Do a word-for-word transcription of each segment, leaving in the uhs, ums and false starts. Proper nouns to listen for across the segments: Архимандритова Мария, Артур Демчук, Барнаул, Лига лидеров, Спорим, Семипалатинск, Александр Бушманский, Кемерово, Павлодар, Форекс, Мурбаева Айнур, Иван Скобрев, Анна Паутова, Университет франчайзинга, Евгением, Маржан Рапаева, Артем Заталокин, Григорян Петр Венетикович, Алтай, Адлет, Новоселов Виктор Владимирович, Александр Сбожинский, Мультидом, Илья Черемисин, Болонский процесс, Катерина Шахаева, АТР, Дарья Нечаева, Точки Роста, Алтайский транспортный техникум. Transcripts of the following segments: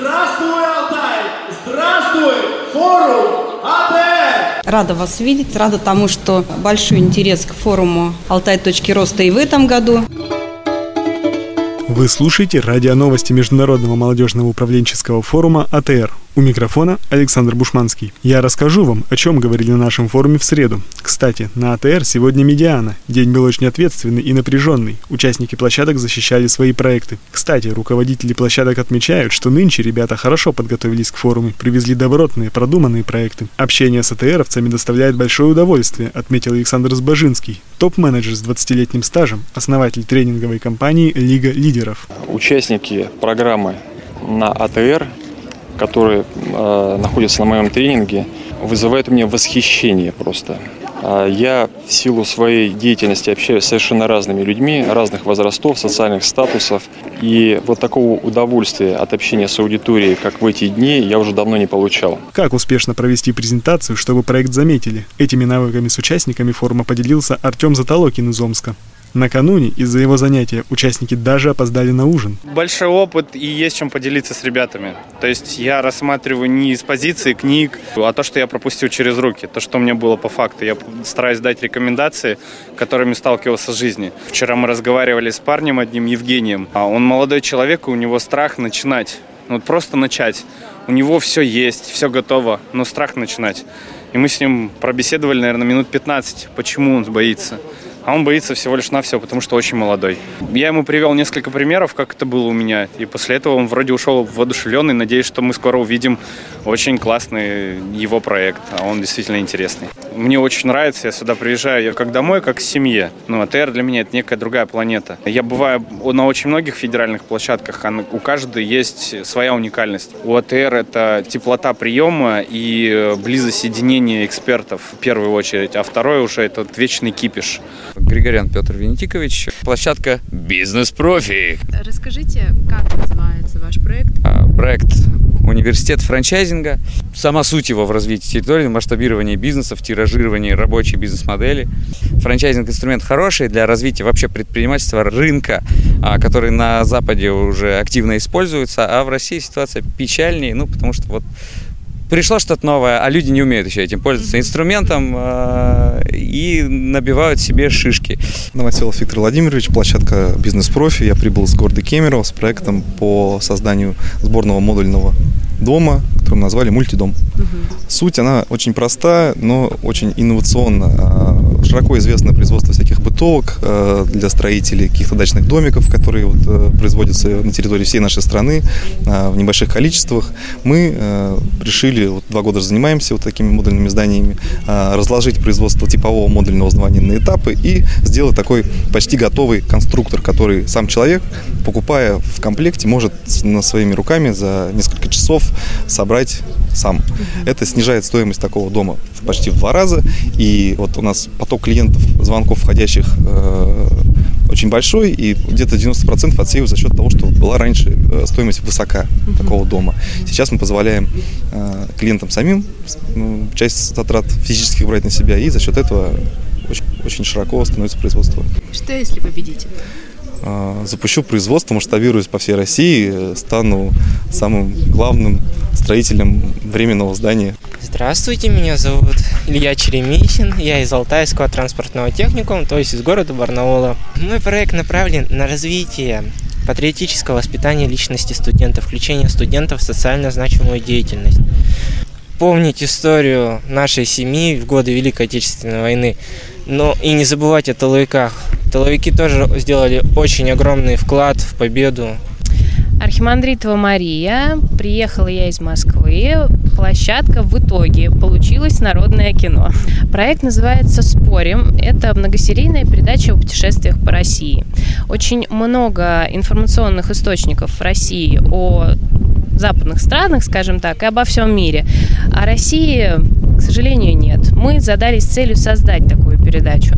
Здравствуй, Алтай! Здравствуй, форум АТР! Рада вас видеть, рада тому, что большой интерес к форуму «Алтай. Точки роста» и в этом году. Вы слушаете радионовости Международного молодежного управленческого форума АТР. У микрофона Александр Бушманский. Я расскажу вам, о чем говорили на нашем форуме в среду. Кстати, на АТР сегодня медиана. День был очень ответственный и напряженный. Участники площадок защищали свои проекты. Кстати, руководители площадок отмечают, что нынче ребята хорошо подготовились к форуму, привезли добротные, продуманные проекты. Общение с АТРовцами доставляет большое удовольствие, отметил Александр Сбожинский, топ-менеджер с двадцатилетним стажем, основатель тренинговой компании «Лига лидеров». Участники программы на АТР, которые э, находятся на моем тренинге, вызывают у меня восхищение просто. Я в силу своей деятельности общаюсь с совершенно разными людьми, разных возрастов, социальных статусов. И вот такого удовольствия от общения с аудиторией, как в эти дни, я уже давно не получал. Как успешно провести презентацию, чтобы проект заметили? Этими навыками с участниками форума поделился Артем Заталокин из Омска. Накануне из-за его занятия участники даже опоздали на ужин. Большой опыт, и есть чем поделиться с ребятами. То есть я рассматриваю не из позиции книг, а то, что я пропустил через руки, то, что у меня было по факту. Я стараюсь дать рекомендации, которыми сталкивался в жизни. Вчера мы разговаривали с парнем одним, Евгением. Он молодой человек, и у него страх начинать. Вот просто начать. У него все есть, все готово, но страх начинать. И мы с ним пробеседовали, наверное, минут пятнадцать, почему он боится. А он боится всего лишь навсего, потому что очень молодой. Я ему привел несколько примеров, как это было у меня. И после этого он вроде ушел воодушевленный. Надеюсь, что мы скоро увидим очень классный его проект. А он действительно интересный. Мне очень нравится. Я сюда приезжаю я как домой, как к семье. Но АТР для меня это некая другая планета. Я бываю на очень многих федеральных площадках. У каждой есть своя уникальность. У АТР это теплота приема и близость соединения экспертов в первую очередь. А второе уже это вечный кипиш. Григорян Петр Венетикович, площадка «Бизнес-профи». Расскажите, как называется ваш проект? Проект «Университет франчайзинга». Сама суть его в развитии территории, масштабировании бизнеса, в тиражировании рабочей бизнес-модели. Франчайзинг – инструмент хороший для развития вообще предпринимательства рынка, который на Западе уже активно используется, а в России ситуация печальнее, ну, потому что вот пришло что-то новое, а люди не умеют еще этим пользоваться инструментом э- и набивают себе шишки. Новоселов Виктор Владимирович, площадка «Бизнес-профи». Я прибыл с города Кемерово с проектом по созданию сборного модульного дома, который мы назвали «Мультидом». Угу. Суть, она очень проста, но очень инновационна. Широко известно производство всяких бытовок для строителей каких-то дачных домиков, которые вот производятся на территории всей нашей страны в небольших количествах. Мы решили, вот два года занимаемся вот такими модульными зданиями, разложить производство типового модульного здания на этапы и сделать такой почти готовый конструктор, который сам человек, покупая в комплекте, может своими руками за несколько часов собрать сам. Это снижает стоимость такого дома почти в два раза. И вот у нас поток клиентов, звонков входящих э, очень большой, и где-то девяносто процентов отсеивают за счет того, что была раньше стоимость высока mm-hmm. такого дома. Сейчас мы позволяем э, клиентам самим ну, часть затрат физических брать на себя, и за счет этого очень, очень широко становится производство. Что если победите? Запущу производство, масштабируюсь по всей России, стану самым главным строителем временного здания. Здравствуйте, меня зовут Илья Черемисин, я из Алтайского транспортного техникума, то есть из города Барнаула. Мой проект направлен на развитие патриотического воспитания личности студента, включение студентов в социально значимую деятельность. Помнить историю нашей семьи в годы Великой Отечественной войны, но и не забывать о тыловиках. Тыловики тоже сделали очень огромный вклад в победу. Архимандритова Мария. Приехала я из Москвы. Площадка в итоге получилось народное кино. Проект называется «Спорим». Это многосерийная передача о путешествиях по России. Очень много информационных источников в России о западных странах, скажем так, и обо всем мире. А России, к сожалению, нет. Мы задались целью создать такую передачу.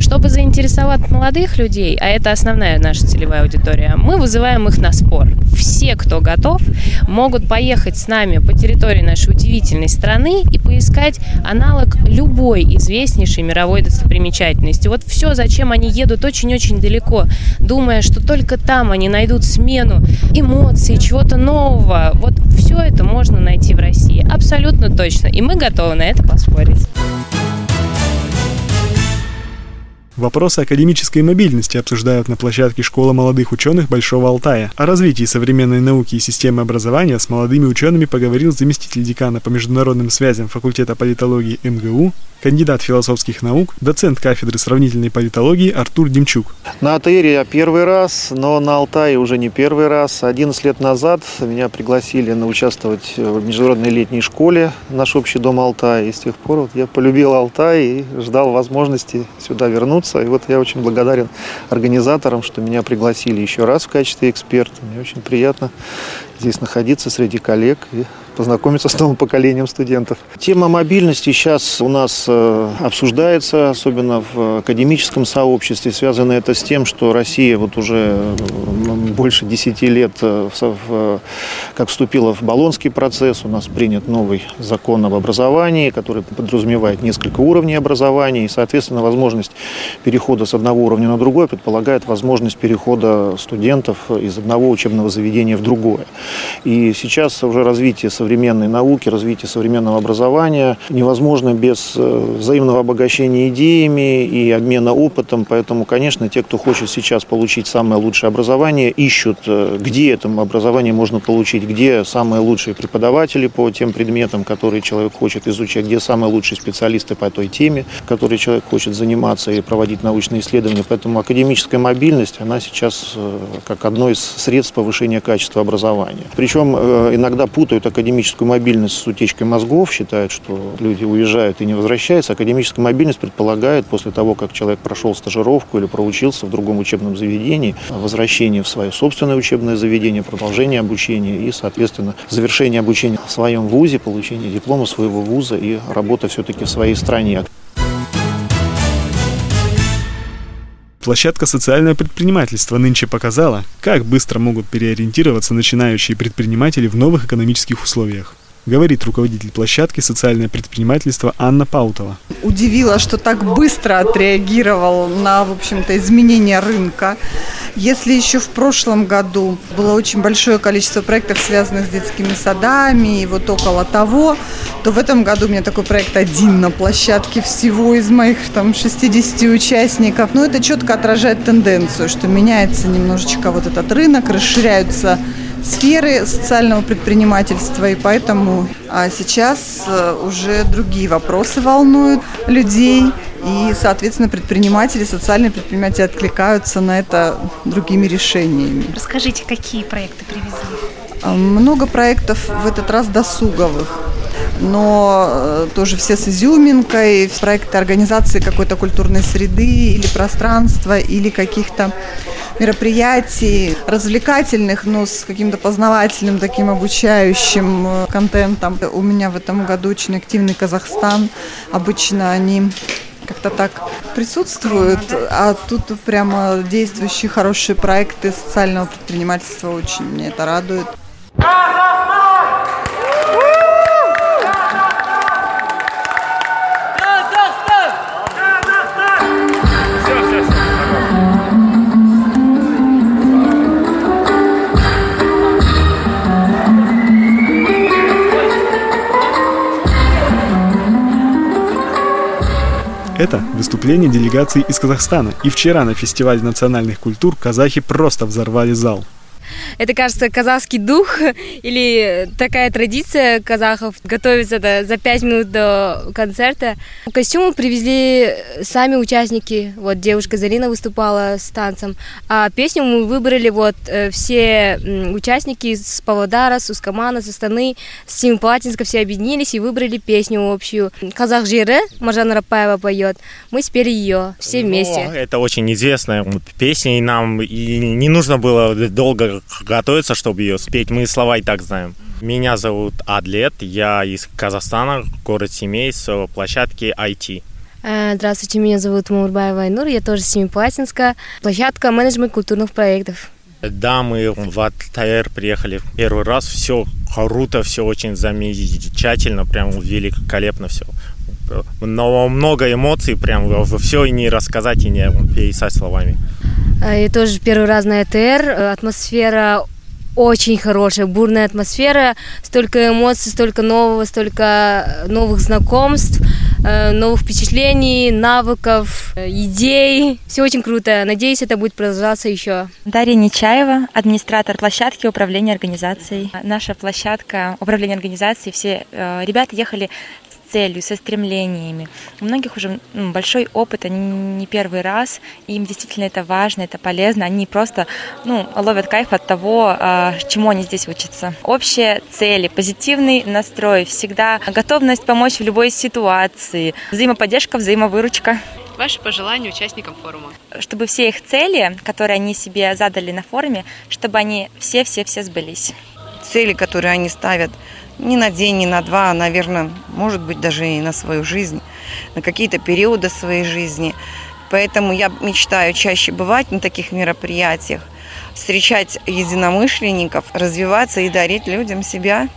Чтобы заинтересовать молодых людей, а это основная наша целевая аудитория, мы вызываем их на спор. Все, кто готов, могут поехать с нами по территории нашей удивительной страны и поискать аналог любой известнейшей мировой достопримечательности. Вот все, зачем они едут очень-очень далеко, думая, что только там они найдут смену эмоций, чего-то нового. Вот продукты можно найти в России. Абсолютно точно. И мы готовы на это поспорить. Вопросы академической мобильности обсуждают на площадке Школы молодых ученых Большого Алтая. О развитии современной науки и системы образования с молодыми учеными поговорил заместитель декана по международным связям факультета политологии эм гэ у, кандидат философских наук, доцент кафедры сравнительной политологии Артур Демчук. На АТРе я первый раз, но на Алтае уже не первый раз. одиннадцать лет назад меня пригласили на участвовать в международной летней школе, наш общий дом Алтая. И с тех пор вот я полюбил Алтай и ждал возможности сюда вернуться. И вот я очень благодарен организаторам, что меня пригласили еще раз в качестве эксперта. Мне очень приятно здесь находиться среди коллег и познакомиться с новым поколением студентов. Тема мобильности сейчас у нас обсуждается, особенно в академическом сообществе. Связано это с тем, что Россия вот уже больше десяти лет как вступила в Болонский процесс. У нас принят новый закон об образовании, который подразумевает несколько уровней образования. И, соответственно, возможность перехода с одного уровня на другой предполагает возможность перехода студентов из одного учебного заведения в другое. И сейчас уже развитие современного современной науки, развитие современного образования невозможно без взаимного обогащения идеями и обмена опытом. Поэтому, конечно, те, кто хочет сейчас получить самое лучшее образование, ищут, где это образование можно получить, где самые лучшие преподаватели по тем предметам, которые человек хочет изучать, где самые лучшие специалисты по той теме, которой человек хочет заниматься и проводить научные исследования. Поэтому академическая мобильность, она сейчас как одно из средств повышения качества образования. Причем иногда путают академическую Академическую мобильность с утечкой мозгов, считают, что люди уезжают и не возвращаются. Академическая мобильность предполагает, после того, как человек прошел стажировку или проучился в другом учебном заведении, возвращение в свое собственное учебное заведение, продолжение обучения и, соответственно, завершение обучения в своем вузе, получение диплома своего вуза и работа все-таки в своей стране. Площадка «Социальное предпринимательство» нынче показала, как быстро могут переориентироваться начинающие предприниматели в новых экономических условиях. Говорит руководитель площадки «Социальное предпринимательство» Анна Паутова. Удивило, что так быстро отреагировал на, в общем-то, изменения рынка. Если еще в прошлом году было очень большое количество проектов, связанных с детскими садами и вот около того, то в этом году у меня такой проект один на площадке всего из моих там шестидесяти участников. Но это четко отражает тенденцию, что меняется немножечко вот этот рынок, расширяются сферы социального предпринимательства, и поэтому а сейчас уже другие вопросы волнуют людей, и, соответственно, предприниматели, социальные предприниматели откликаются на это другими решениями. Расскажите, какие проекты привезли? Много проектов в этот раз досуговых, но тоже все с изюминкой, проекты организации какой-то культурной среды или пространства, или каких-то мероприятий развлекательных, но с каким-то познавательным таким обучающим контентом. У меня в этом году очень активный Казахстан. Обычно они как-то так присутствуют, а тут прямо действующие хорошие проекты социального предпринимательства. Очень меня это радует. Это выступление делегации из Казахстана. И вчера на фестивале национальных культур казахи просто взорвали зал. Это, кажется, казахский дух или такая традиция казахов готовиться за пять минут до концерта. Костюмы привезли сами участники. Вот девушка Зарина выступала с танцем. А песню мы выбрали вот все участники с Павлодара, с Ускамана, с Астаны, с Семипалатинска. Все объединились и выбрали песню общую. «Казах жиры» Маржан Рапаева поет. Мы спели ее все вместе. О, это очень известная песня, и нам и не нужно было долго готовиться, чтобы ее спеть. Мы слова и так знаем. Меня зовут Адлет, я из Казахстана, город Семей, с площадки ай ти. Здравствуйте, меня зовут Мурбаева Айнур, я тоже из Семипалатинска. Площадка менеджмент культурных проектов. Да, мы в Алтайр приехали первый раз. Все круто, все очень замечательно, прям великолепно все. Но много эмоций, прям все и не рассказать, и не пересать словами. Я тоже первый раз на АТР. Атмосфера очень хорошая, бурная атмосфера, столько эмоций, столько нового, столько новых знакомств, новых впечатлений, навыков, идей. Все очень круто. Надеюсь, это будет продолжаться еще. Дарья Нечаева, администратор площадки управления организацией. Наша площадка управления организацией, все ребята ехали с целью, со стремлениями. У многих уже большой опыт, они не первый раз, им действительно это важно, это полезно, они просто ну, ловят кайф от того, чему они здесь учатся. Общие цели, позитивный настрой, всегда готовность помочь в любой ситуации, взаимоподдержка, взаимовыручка. Ваши пожелания участникам форума? Чтобы все их цели, которые они себе задали на форуме, чтобы они все-все-все сбылись. Цели, которые они ставят, не на день, не на два, а, наверное, может быть, даже и на свою жизнь, на какие-то периоды своей жизни. Поэтому я мечтаю чаще бывать на таких мероприятиях, встречать единомышленников, развиваться и дарить людям себя.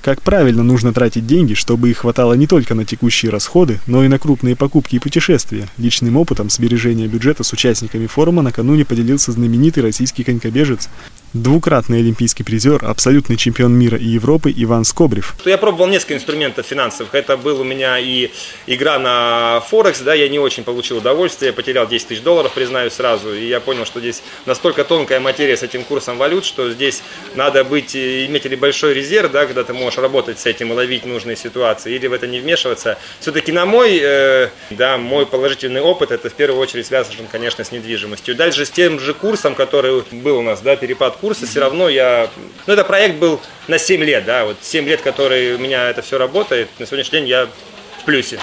Как правильно нужно тратить деньги, чтобы их хватало не только на текущие расходы, но и на крупные покупки и путешествия. Личным опытом сбережения бюджета с участниками форума накануне поделился знаменитый российский конькобежец, двукратный олимпийский призер, абсолютный чемпион мира и Европы Иван Скобрев. Я пробовал несколько инструментов финансовых. Это был у меня и игра на Форекс, да, я не очень получил удовольствие, я потерял десять тысяч долларов, признаюсь сразу. И я понял, что здесь настолько тонкая материя с этим курсом валют, что здесь надо быть, иметь или большой резерв, да, когда ты можешь работать с этим и ловить нужные ситуации, или в это не вмешиваться. Все-таки на мой, э, да, мой положительный опыт, это в первую очередь связано, конечно, с недвижимостью. Дальше с тем же курсом, который был у нас, да, перепад курса, все равно я... Ну, это проект был на семь лет, да, вот семь лет, которые у меня это все работает, на сегодняшний день я в плюсе.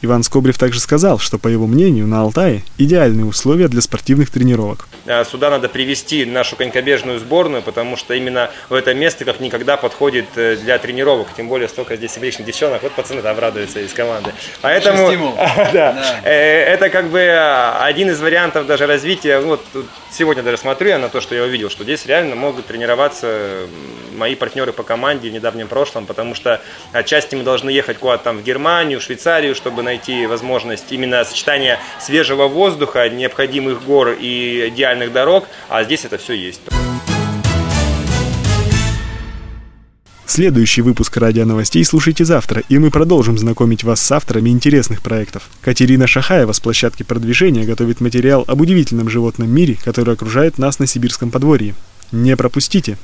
Иван Скобрев также сказал, что, по его мнению, на Алтае идеальные условия для спортивных тренировок. Сюда надо привести нашу конькобежную сборную, потому что именно в это место как никогда подходит для тренировок. Тем более, столько здесь симпатичных девчонок. Вот пацаны там радуются из команды. Поэтому это как бы один из вариантов даже развития. Вот сегодня даже смотрю я на то, что я увидел, что здесь реально могут тренироваться мои партнеры по команде в недавнем прошлом, потому что отчасти мы должны ехать куда-то там в Германию, в Швейцарию, чтобы найти возможность именно сочетания свежего воздуха, необходимых гор и идеальных дорог, а здесь это все есть. Следующий выпуск «Радионовостей» слушайте завтра, и мы продолжим знакомить вас с авторами интересных проектов. Катерина Шахаева с площадки продвижения готовит материал об удивительном животном мире, который окружает нас на сибирском подворье. Не пропустите!